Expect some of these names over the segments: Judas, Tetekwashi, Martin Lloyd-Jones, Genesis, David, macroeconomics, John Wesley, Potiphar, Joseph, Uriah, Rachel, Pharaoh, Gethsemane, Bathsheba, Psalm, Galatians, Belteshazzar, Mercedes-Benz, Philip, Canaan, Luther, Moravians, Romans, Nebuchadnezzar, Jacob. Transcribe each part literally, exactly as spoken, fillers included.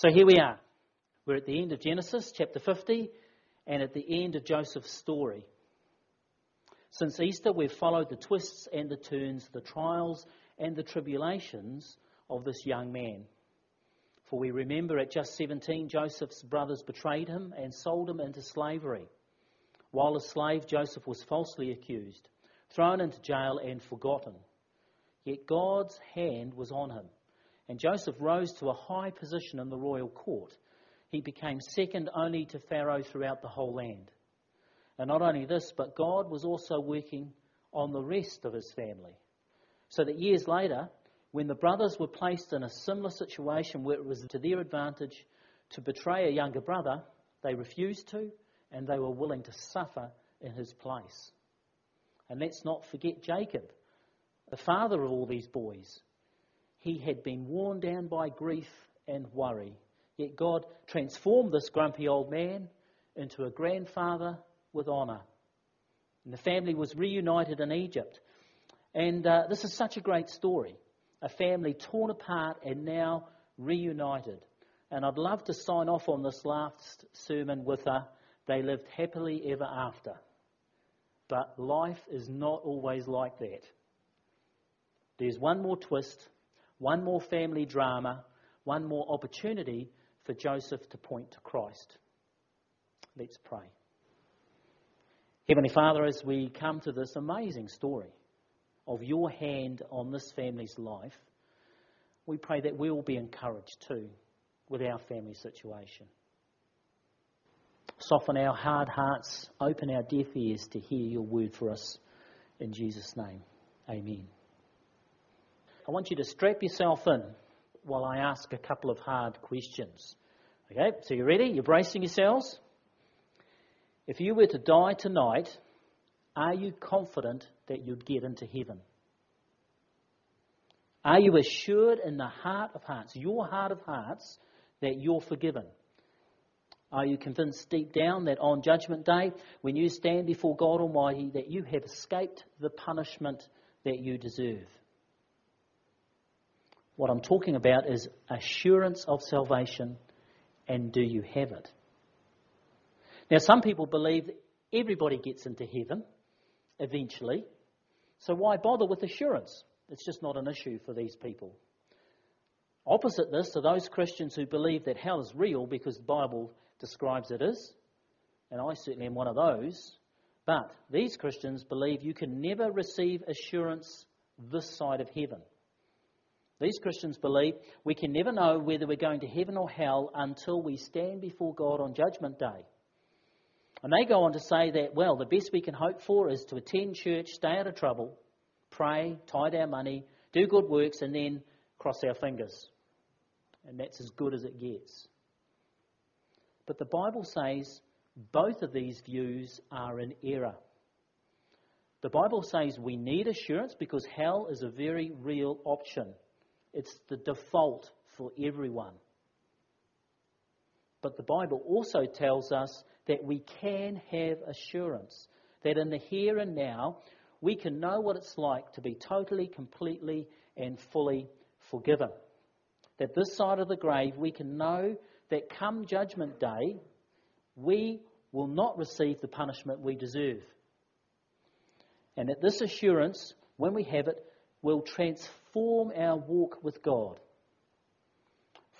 So here we are. We're at the end of Genesis chapter fifty and at the end of Joseph's story. Since Easter, we've followed the twists and the turns, the trials and the tribulations of this young man. For we remember at just seventeen, Joseph's brothers betrayed him and sold him into slavery. While a slave, Joseph was falsely accused, thrown into jail and forgotten. Yet God's hand was on him, and Joseph rose to a high position in the royal court. He became second only to Pharaoh throughout the whole land. And not only this, but God was also working on the rest of his family. So that years later, when the brothers were placed in a similar situation where it was to their advantage to betray a younger brother, they refused to, and they were willing to suffer in his place. And let's not forget Jacob, the father of all these boys. He had been worn down by grief and worry, yet God transformed this grumpy old man into a grandfather with honour. And the family was reunited in Egypt. And uh, this is such a great story. A family torn apart and now reunited. And I'd love to sign off on this last sermon with a, they lived happily ever after. But life is not always like that. There's one more twist, one more family drama, one more opportunity for Joseph to point to Christ. Let's pray. Heavenly Father, as we come to this amazing story of your hand on this family's life, we pray that we will be encouraged too with our family situation. Soften our hard hearts, open our deaf ears to hear your word for us. In Jesus' name, amen. I want you to strap yourself in while I ask a couple of hard questions. Okay, so you ready? You're bracing yourselves? If you were to die tonight, are you confident that you'd get into heaven? Are you assured in the heart of hearts, your heart of hearts, that you're forgiven? Are you convinced deep down that on Judgment Day, when you stand before God Almighty, that you have escaped the punishment that you deserve? What I'm talking about is assurance of salvation, and do you have it? Now, some people believe that everybody gets into heaven eventually, so why bother with assurance? It's just not an issue for these people. Opposite this are those Christians who believe that hell is real because the Bible describes it as, and I certainly am one of those, but these Christians believe you can never receive assurance this side of heaven. These Christians believe we can never know whether we're going to heaven or hell until we stand before God on Judgment Day. And they go on to say that, well, the best we can hope for is to attend church, stay out of trouble, pray, tithe our money, do good works, and then cross our fingers. And that's as good as it gets. But the Bible says both of these views are in error. The Bible says we need assurance because hell is a very real option. It's the default for everyone. But the Bible also tells us that we can have assurance, that in the here and now, we can know what it's like to be totally, completely and fully forgiven. That this side of the grave, we can know that come Judgment Day, we will not receive the punishment we deserve. And that this assurance, when we have it, will transform our walk with God.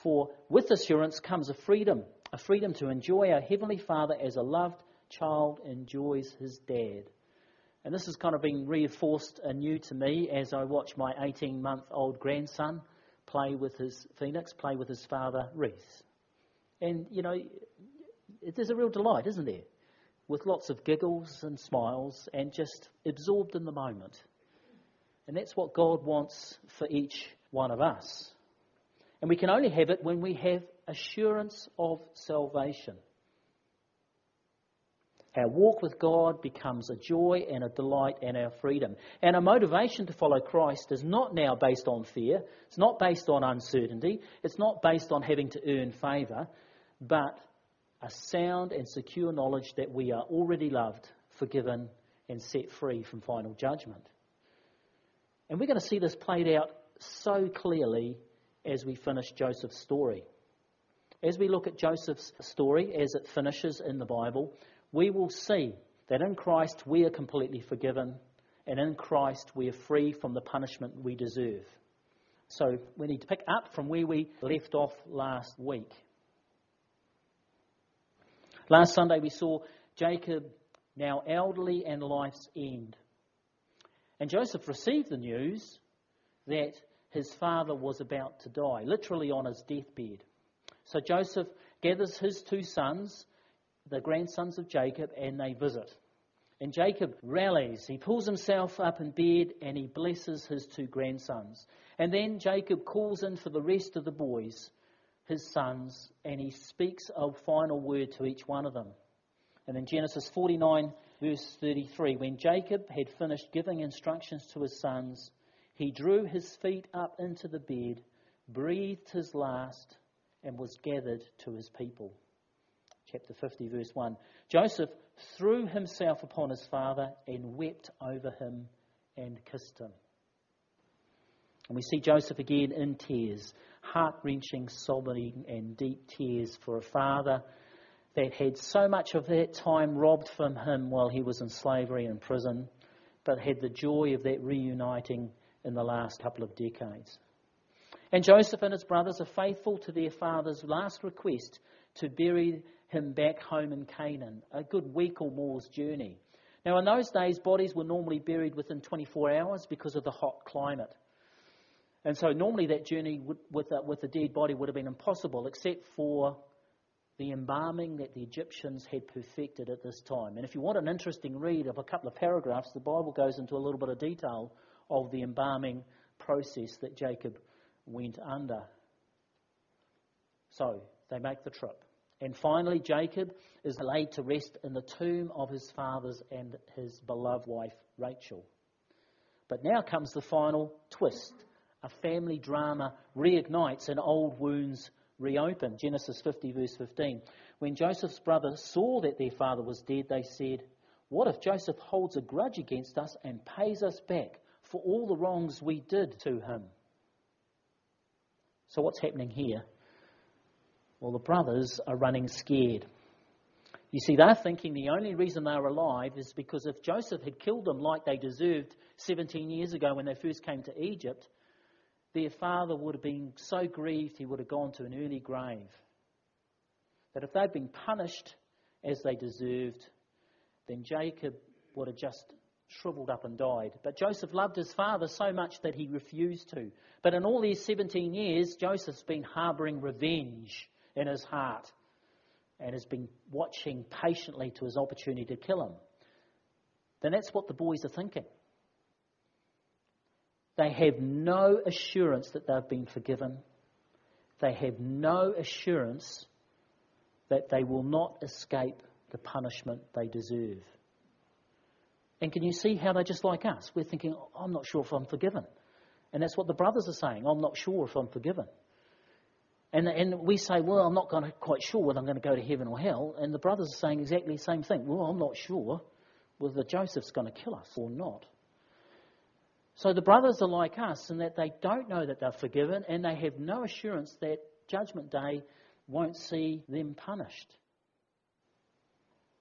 For with assurance comes a freedom, a freedom to enjoy our Heavenly Father as a loved child enjoys his dad. And this has kind of been reinforced anew to me as I watch my eighteen-month-old grandson play with his phoenix, play with his father, Reese. And, you know, there's a real delight, isn't there? With lots of giggles and smiles and just absorbed in the moment. And that's what God wants for each one of us. And we can only have it when we have assurance of salvation. Our walk with God becomes a joy and a delight and our freedom. And our motivation to follow Christ is not now based on fear. It's not based on uncertainty. It's not based on having to earn favour, but a sound and secure knowledge that we are already loved, forgiven and set free from final judgment. And we're going to see this played out so clearly as we finish Joseph's story. as we look at Joseph's story as it finishes in the Bible, we will see that in Christ we are completely forgiven, and in Christ we are free from the punishment we deserve. So we need to pick up from where we left off last week. Last Sunday we saw Jacob now elderly and life's end. And Joseph received the news that his father was about to die, literally on his deathbed. So Joseph gathers his two sons, the grandsons of Jacob, and they visit. And Jacob rallies. He pulls himself up in bed and he blesses his two grandsons. And then Jacob calls in for the rest of the boys, his sons, and he speaks a final word to each one of them. And in Genesis forty-nine, verse thirty-three, when Jacob had finished giving instructions to his sons, he drew his feet up into the bed, breathed his last, and was gathered to his people. Chapter fifty, verse one. Joseph threw himself upon his father and wept over him and kissed him. And we see Joseph again in tears, heart-wrenching sobbing and deep tears for a father that had so much of that time robbed from him while he was in slavery and prison, but had the joy of that reuniting in the last couple of decades. And Joseph and his brothers are faithful to their father's last request to bury him back home in Canaan, a good week or more's journey. Now, in those days, bodies were normally buried within twenty-four hours because of the hot climate. And so normally that journey would, with, a, with a dead body would have been impossible, except for the embalming that the Egyptians had perfected at this time. And if you want an interesting read of a couple of paragraphs, the Bible goes into a little bit of detail of the embalming process that Jacob went under. So they make the trip. And finally, Jacob is laid to rest in the tomb of his fathers and his beloved wife, Rachel. But now comes the final twist. A family drama reignites and old wounds reopen. Genesis fifty, verse fifteen. When Joseph's brothers saw that their father was dead, they said, "What if Joseph holds a grudge against us and pays us back for all the wrongs we did to him?" So what's happening here? Well, the brothers are running scared. You see, they're thinking the only reason they're alive is because if Joseph had killed them like they deserved seventeen years ago when they first came to Egypt, their father would have been so grieved he would have gone to an early grave. That if they'd been punished as they deserved, then Jacob would have just shriveled up and died. But Joseph loved his father so much that he refused to. But in all these seventeen years, Joseph's been harbouring revenge in his heart and has been watching patiently to his opportunity to kill him. Then that's what the boys are thinking. They have no assurance that they've been forgiven. They have no assurance that they will not escape the punishment they deserve. And can you see how they're just like us? We're thinking, I'm not sure if I'm forgiven. And that's what the brothers are saying, I'm not sure if I'm forgiven. And, and we say, well, I'm not gonna, quite sure whether I'm going to go to heaven or hell. And the brothers are saying exactly the same thing. Well, I'm not sure whether Joseph's going to kill us or not. So the brothers are like us in that they don't know that they're forgiven and they have no assurance that Judgment Day won't see them punished.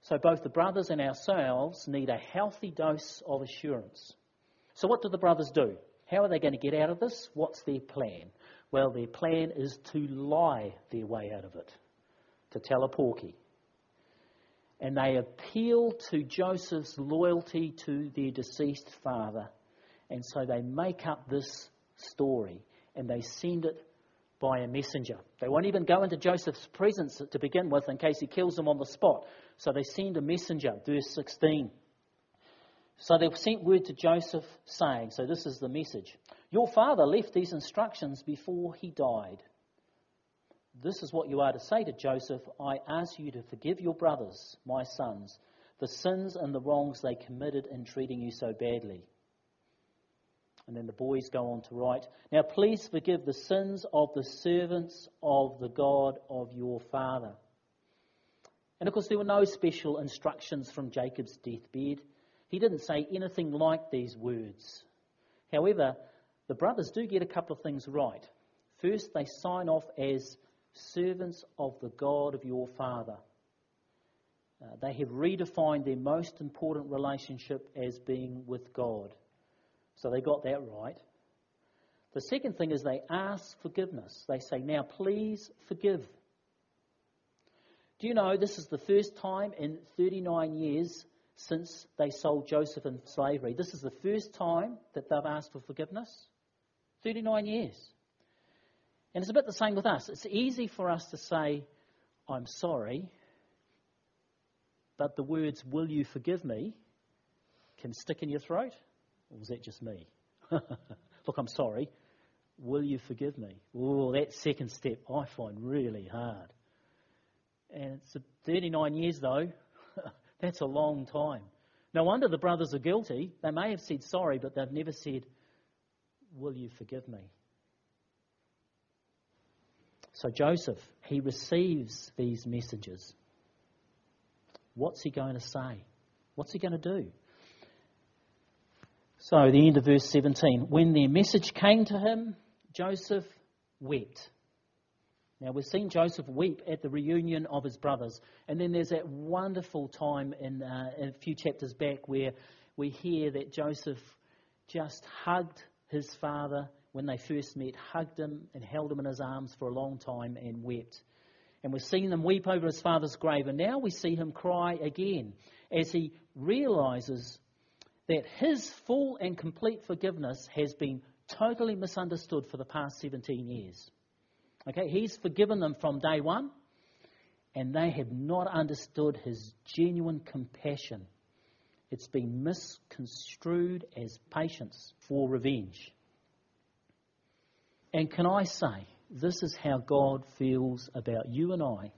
So both the brothers and ourselves need a healthy dose of assurance. So what do the brothers do? How are they going to get out of this? What's their plan? Well, their plan is to lie their way out of it, to tell a porky. And they appeal to Joseph's loyalty to their deceased father. And so they make up this story and they send it by a messenger. They won't even go into Joseph's presence to begin with in case he kills them on the spot. So they send a messenger, verse sixteen. So they've sent word to Joseph saying, so this is the message, "Your father left these instructions before he died. This is what you are to say to Joseph. I ask you to forgive your brothers, my sons, the sins and the wrongs they committed in treating you so badly." And then the boys go on to write, "Now please forgive the sins of the servants of the God of your father." And of course there were no special instructions from Jacob's deathbed. He didn't say anything like these words. However, the brothers do get a couple of things right. First, they sign off as servants of the God of your Father. Uh, they have redefined their most important relationship as being with God. So they got that right. The second thing is they ask forgiveness. They say, now please forgive. Do you know this is the first time in thirty-nine years since they sold Joseph in slavery? This is the first time that they've asked for forgiveness. thirty-nine years. And it's a bit the same with us. It's easy for us to say, I'm sorry, but the words, will you forgive me, can stick in your throat. Or was that just me? Look, I'm sorry. Will you forgive me? Oh, that second step I find really hard. And it's thirty-nine years, though. That's a long time. No wonder the brothers are guilty. They may have said sorry, but they've never said, will you forgive me? So Joseph, he receives these messages. What's he going to say? What's he going to do? So the end of verse seventeen. When their message came to him, Joseph wept. Now we've seen Joseph weep at the reunion of his brothers. And then there's that wonderful time in, uh, in a few chapters back where we hear that Joseph just hugged his father when they first met, hugged him and held him in his arms for a long time and wept. And we've seen them weep over his father's grave. And now we see him cry again as he realises that his full and complete forgiveness has been totally misunderstood for the past seventeen years. Okay, he's forgiven them from day one, and they have not understood his genuine compassion. It's been misconstrued as patience for revenge. And can I say, this is how God feels about you and I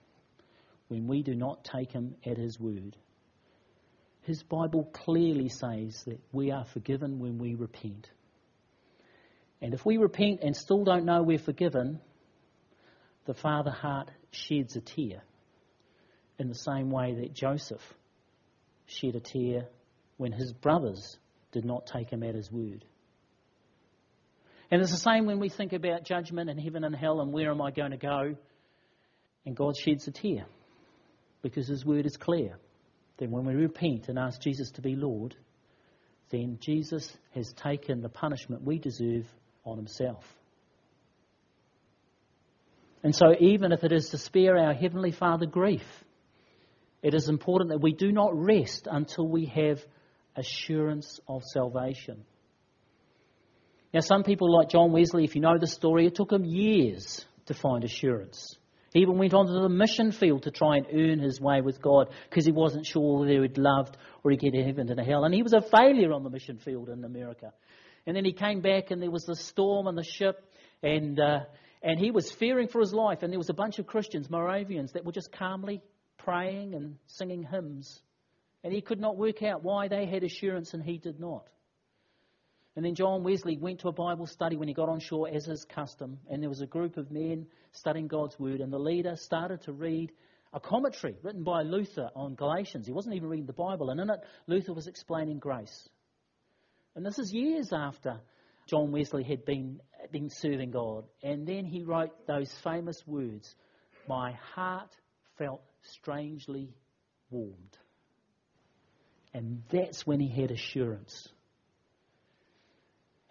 when we do not take him at his word. His Bible clearly says that we are forgiven when we repent. And if we repent and still don't know we're forgiven, the Father heart sheds a tear in the same way that Joseph shed a tear when his brothers did not take him at his word. And it's the same when we think about judgment and heaven and hell and where am I going to go? And God sheds a tear because his word is clear. Then when we repent and ask Jesus to be Lord, then Jesus has taken the punishment we deserve on himself. And so even if it is to spare our Heavenly Father grief, it is important that we do not rest until we have assurance of salvation. Now some people like John Wesley, if you know the story, it took him years to find assurance. He even went onto the mission field to try and earn his way with God because he wasn't sure whether he would be loved or he'd get to heaven and to hell. And he was a failure on the mission field in America. And then he came back and there was the storm on the ship and... Uh, And he was fearing for his life, and there was a bunch of Christians, Moravians, that were just calmly praying and singing hymns. And he could not work out why they had assurance and he did not. And then John Wesley went to a Bible study when he got on shore, as his custom, and there was a group of men studying God's word, and the leader started to read a commentary written by Luther on Galatians. He wasn't even reading the Bible, and in it, Luther was explaining grace. And this is years after John Wesley had been, been serving God. And then he wrote those famous words, my heart felt strangely warmed. And that's when he had assurance.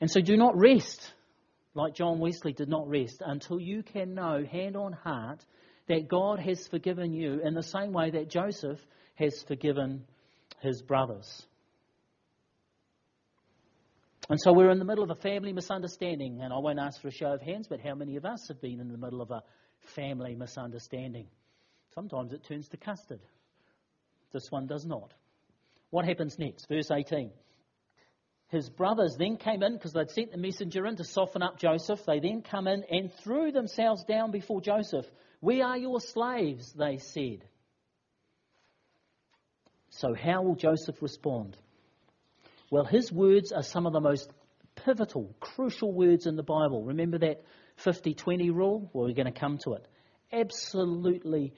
And so do not rest, like John Wesley did not rest, until you can know, hand on heart, that God has forgiven you in the same way that Joseph has forgiven his brothers. And so we're in the middle of a family misunderstanding, and I won't ask for a show of hands, but how many of us have been in the middle of a family misunderstanding? Sometimes it turns to custard. This one does not. What happens next? Verse eighteen. His brothers then came in, because they'd sent the messenger in to soften up Joseph. They then come in and threw themselves down before Joseph. We are your slaves, they said. So how will Joseph respond? Well, his words are some of the most pivotal, crucial words in the Bible. Remember that fifty twenty rule? Well, we're going to come to it. Absolutely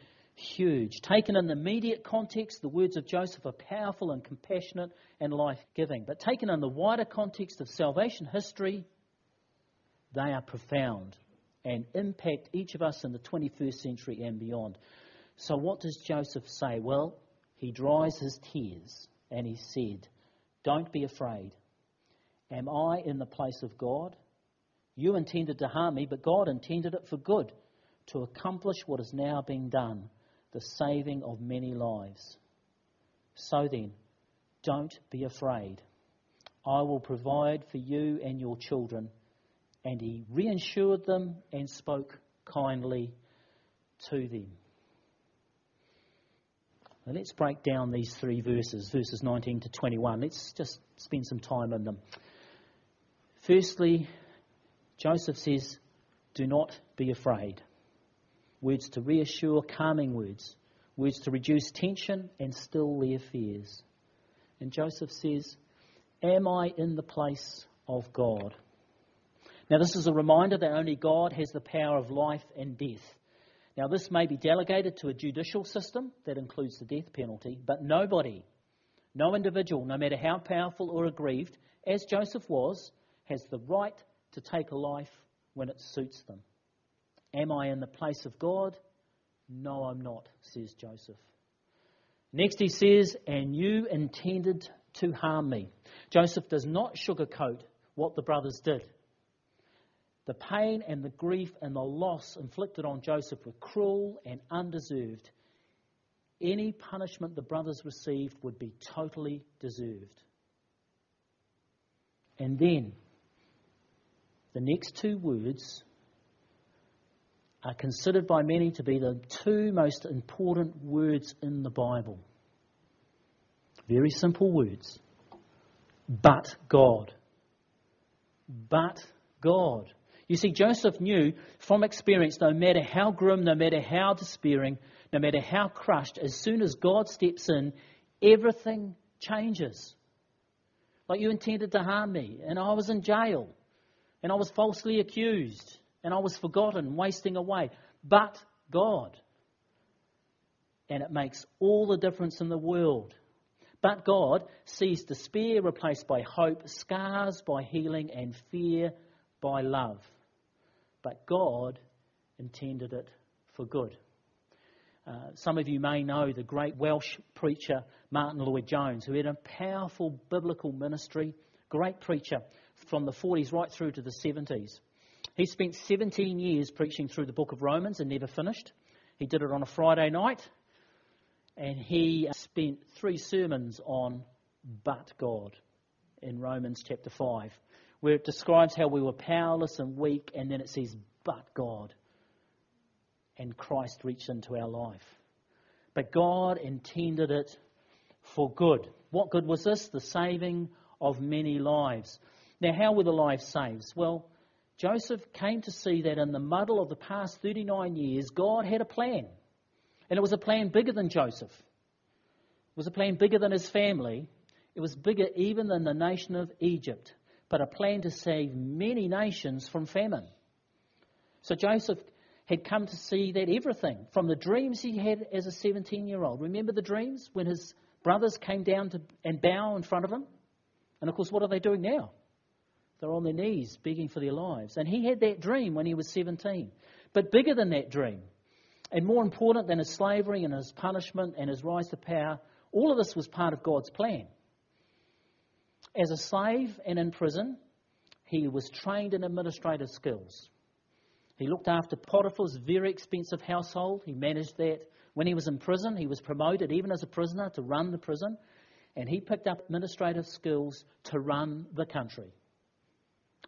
huge. Taken in the immediate context, the words of Joseph are powerful and compassionate and life-giving. But taken in the wider context of salvation history, they are profound and impact each of us in the twenty-first century and beyond. So what does Joseph say? Well, he dries his tears and he said, "Don't be afraid. Am I in the place of God? You intended to harm me, but God intended it for good, to accomplish what is now being done, the saving of many lives. So then, don't be afraid. I will provide for you and your children." And he reassured them and spoke kindly to them. Now let's break down these three verses, verses nineteen to twenty-one. Let's just spend some time in them. Firstly, Joseph says, "Do not be afraid." Words to reassure, calming words. Words to reduce tension and still their fears. And Joseph says, "Am I in the place of God?" Now this is a reminder that only God has the power of life and death. Now this may be delegated to a judicial system that includes the death penalty, but nobody, no individual, no matter how powerful or aggrieved, as Joseph was, has the right to take a life when it suits them. Am I in the place of God? No, I'm not, says Joseph. Next he says, "And you intended to harm me." Joseph does not sugarcoat what the brothers did. The pain and the grief and the loss inflicted on Joseph were cruel and undeserved. Any punishment the brothers received would be totally deserved. And then the next two words are considered by many to be the two most important words in the Bible. Very simple words. But God. But God. You see, Joseph knew from experience, no matter how grim, no matter how despairing, no matter how crushed, as soon as God steps in, everything changes. Like, "You intended to harm me, and I was in jail, and I was falsely accused, and I was forgotten, wasting away. But God." And it makes all the difference in the world. But God sees despair replaced by hope, scars by healing, and fear by love. But God intended it for good. Uh, some of you may know the great Welsh preacher Martin Lloyd-Jones, who had a powerful biblical ministry, great preacher from the forties right through to the seventies. He spent seventeen years preaching through the book of Romans and never finished. He did it on a Friday night. And he spent three sermons on but God in Romans chapter five, where it describes how we were powerless and weak, and then it says, but God. And Christ reached into our life. But God intended it for good. What good was this? The saving of many lives. Now, how were the lives saved? Well, Joseph came to see that in the muddle of the past thirty-nine years, God had a plan. And it was a plan bigger than Joseph. It was a plan bigger than his family. It was bigger even than the nation of Egypt, but a plan to save many nations from famine. So Joseph had come to see that everything, from the dreams he had as a seventeen-year-old. Remember the dreams when his brothers came down to and bow in front of him? And of course, what are they doing now? They're on their knees begging for their lives. And he had that dream when he was seventeen. But bigger than that dream, and more important than his slavery and his punishment and his rise to power, all of this was part of God's plan. As a slave and in prison, he was trained in administrative skills. He looked after Potiphar's very expensive household. He managed that. When he was in prison, he was promoted, even as a prisoner, to run the prison. And he picked up administrative skills to run the country.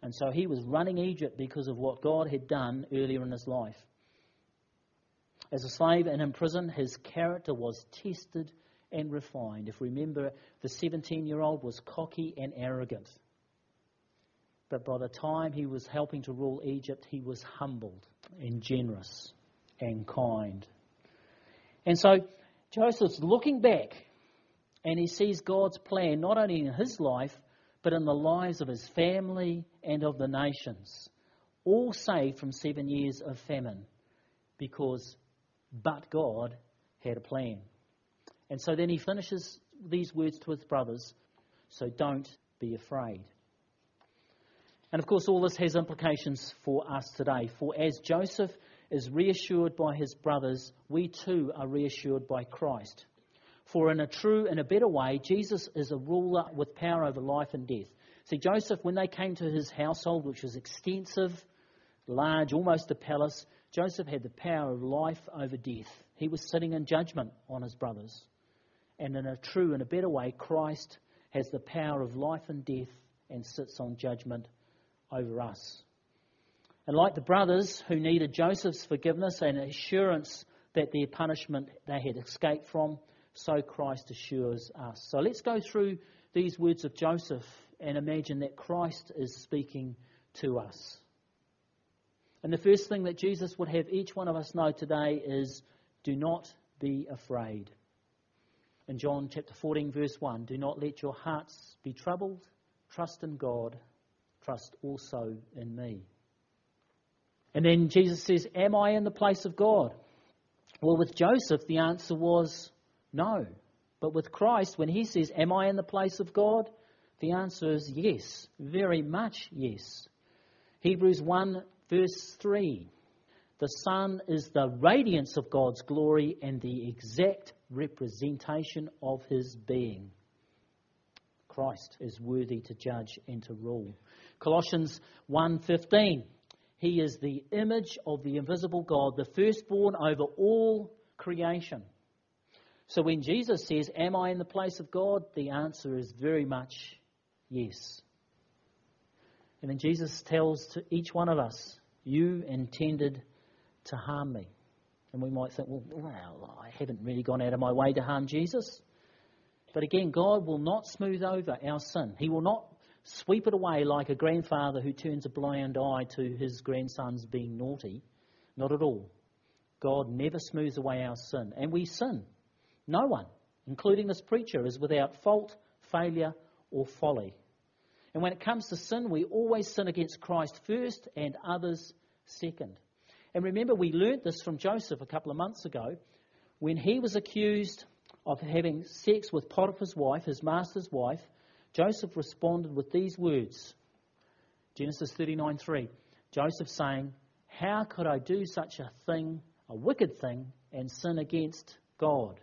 And so he was running Egypt because of what God had done earlier in his life. As a slave and in prison, his character was tested and refined. If we remember, the seventeen-year-old was cocky and arrogant. But by the time he was helping to rule Egypt, he was humbled and generous and kind. And so Joseph's looking back and he sees God's plan not only in his life, but in the lives of his family and of the nations, all saved from seven years of famine, because but God had a plan. And so then he finishes these words to his brothers, so don't be afraid. And of course, all this has implications for us today. For as Joseph is reassured by his brothers, we too are reassured by Christ. For in a true and a better way, Jesus is a ruler with power over life and death. See, Joseph, when they came to his household, which was extensive, large, almost a palace, Joseph had the power of life over death. He was sitting in judgment on his brothers. And in a true and a better way, Christ has the power of life and death and sits on judgment over us. And like the brothers who needed Joseph's forgiveness and assurance that their punishment they had escaped from, so Christ assures us. So let's go through these words of Joseph and imagine that Christ is speaking to us. And the first thing that Jesus would have each one of us know today is, do not be afraid. In John chapter fourteen, verse one, do not let your hearts be troubled. Trust in God. Trust also in me. And then Jesus says, am I in the place of God? Well, with Joseph, the answer was no. But with Christ, when he says, am I in the place of God? The answer is yes, very much yes. Hebrews one, verse three, the Son is the radiance of God's glory and the exact representation of his being. Christ is worthy to judge and to rule. Colossians one fifteen, he is the image of the invisible God, the firstborn over all creation. So when Jesus says, am I in the place of God? The answer is very much yes. And then Jesus tells to each one of us, you intended to harm me. And we might think, well, well, I haven't really gone out of my way to harm Jesus. But again, God will not smooth over our sin. He will not sweep it away like a grandfather who turns a blind eye to his grandson's being naughty. Not at all. God never smooths away our sin. And we sin. No one, including this preacher, is without fault, failure, or folly. And when it comes to sin, we always sin against Christ first and others second. And remember, we learnt this from Joseph a couple of months ago when he was accused of having sex with Potiphar's wife, his master's wife. Joseph responded with these words, Genesis thirty-nine three, Joseph saying, how could I do such a thing, a wicked thing, and sin against God?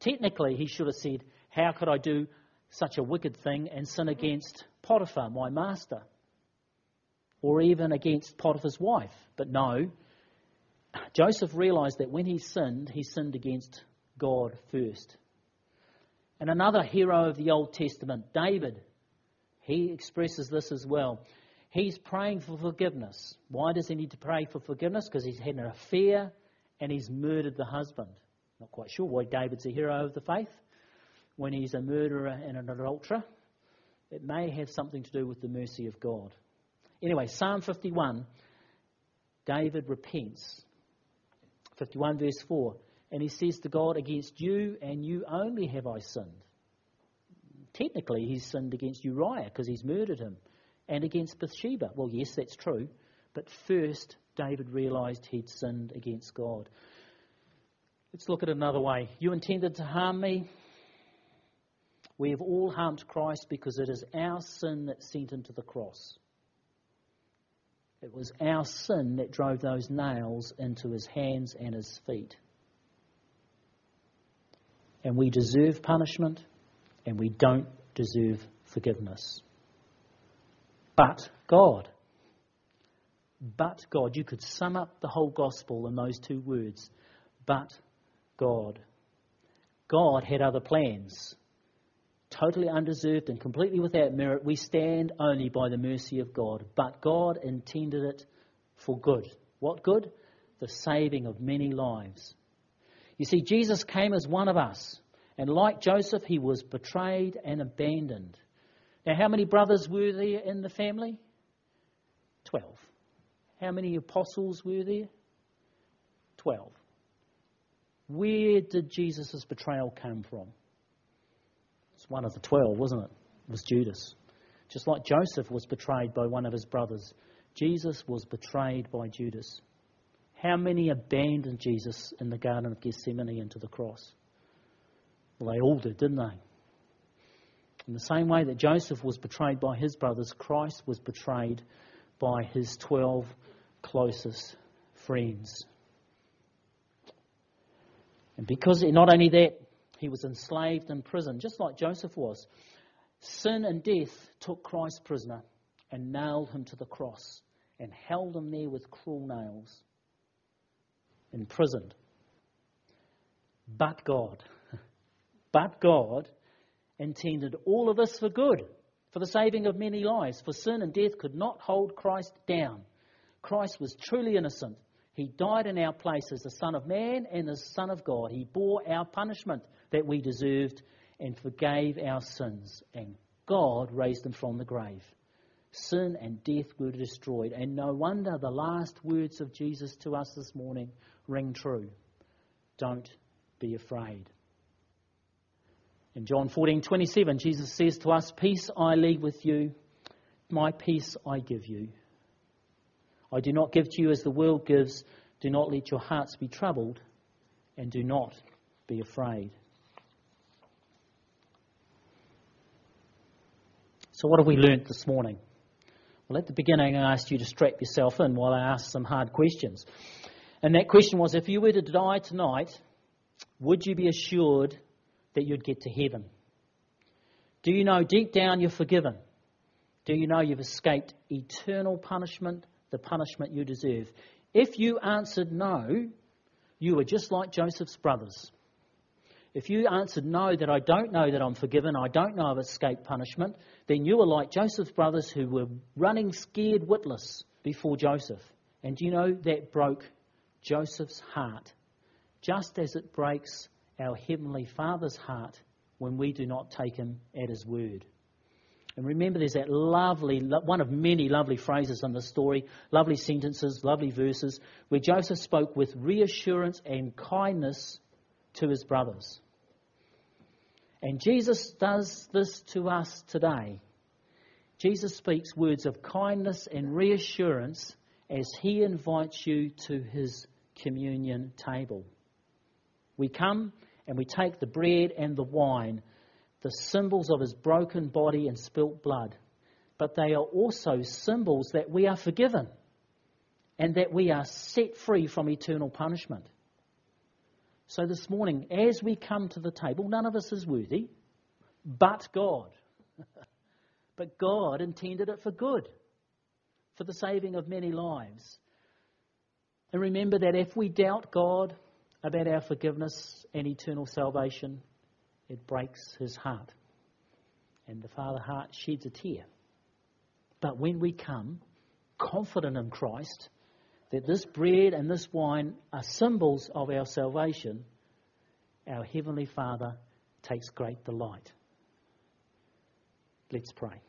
Technically, he should have said, how could I do such a wicked thing and sin against Potiphar, my master? Or even against Potiphar's wife. But no, Joseph realised that when he sinned, he sinned against God first. And another hero of the Old Testament, David, he expresses this as well. He's praying for forgiveness. Why does he need to pray for forgiveness? Because he's had an affair and he's murdered the husband. Not quite sure why David's a hero of the faith when he's a murderer and an adulterer. It may have something to do with the mercy of God. Anyway, Psalm fifty-one, David repents. fifty-one verse four. And he says to God, against you and you only have I sinned. Technically, he's sinned against Uriah because he's murdered him. And against Bathsheba. Well, yes, that's true. But first, David realised he'd sinned against God. Let's look at it another way. You intended to harm me. We have all harmed Christ because it is our sin that sent him to the cross. It was our sin that drove those nails into his hands and his feet. And we deserve punishment, and we don't deserve forgiveness. But God. But God. You could sum up the whole gospel in those two words. But God. God had other plans. Totally undeserved and completely without merit, we stand only by the mercy of God. But God intended it for good. What good? The saving of many lives. You see, Jesus came as one of us, and like Joseph, he was betrayed and abandoned. Now, how many brothers were there in the family? Twelve. How many apostles were there? Twelve. Where did Jesus' betrayal come from? It's one of the twelve, wasn't it? It was Judas. Just like Joseph was betrayed by one of his brothers, Jesus was betrayed by Judas. How many abandoned Jesus in the Garden of Gethsemane and to the cross? Well, they all did, didn't they? In the same way that Joseph was betrayed by his brothers, Christ was betrayed by his twelve closest friends. And because not only that, he was enslaved in prison, just like Joseph was. Sin and death took Christ prisoner and nailed him to the cross and held him there with cruel nails, imprisoned. But God, but God intended all of this for good, for the saving of many lives, for sin and death could not hold Christ down. Christ was truly innocent. He died in our place as the Son of Man and the Son of God. He bore our punishment that we deserved and forgave our sins. And God raised him from the grave. Sin and death were destroyed. And no wonder the last words of Jesus to us this morning ring true. Don't be afraid. In John fourteen twenty-seven, Jesus says to us, "Peace I leave with you, my peace I give you. I do not give to you as the world gives. Do not let your hearts be troubled, and do not be afraid." So what have we learnt this morning? Well, at the beginning I asked you to strap yourself in while I asked some hard questions. And that question was, if you were to die tonight, would you be assured that you'd get to heaven? Do you know deep down you're forgiven? Do you know you've escaped eternal punishment, the punishment you deserve? If you answered no, you were just like Joseph's brothers. If you answered no, that I don't know that I'm forgiven, I don't know I've escaped punishment, then you were like Joseph's brothers who were running scared witless before Joseph. And you know that broke Joseph's heart, just as it breaks our Heavenly Father's heart when we do not take him at his word. And remember, there's that lovely, one of many lovely phrases in the story, lovely sentences, lovely verses, where Joseph spoke with reassurance and kindness to his brothers. And Jesus does this to us today. Jesus speaks words of kindness and reassurance as he invites you to his communion table. We come and we take the bread and the wine, the symbols of his broken body and spilt blood. But they are also symbols that we are forgiven and that we are set free from eternal punishment. So this morning, as we come to the table, none of us is worthy, but God. But God intended it for good, for the saving of many lives. And remember that if we doubt God about our forgiveness and eternal salvation, it breaks his heart. And the Father heart sheds a tear. But when we come confident in Christ, that this bread and this wine are symbols of our salvation, our Heavenly Father takes great delight. Let's pray.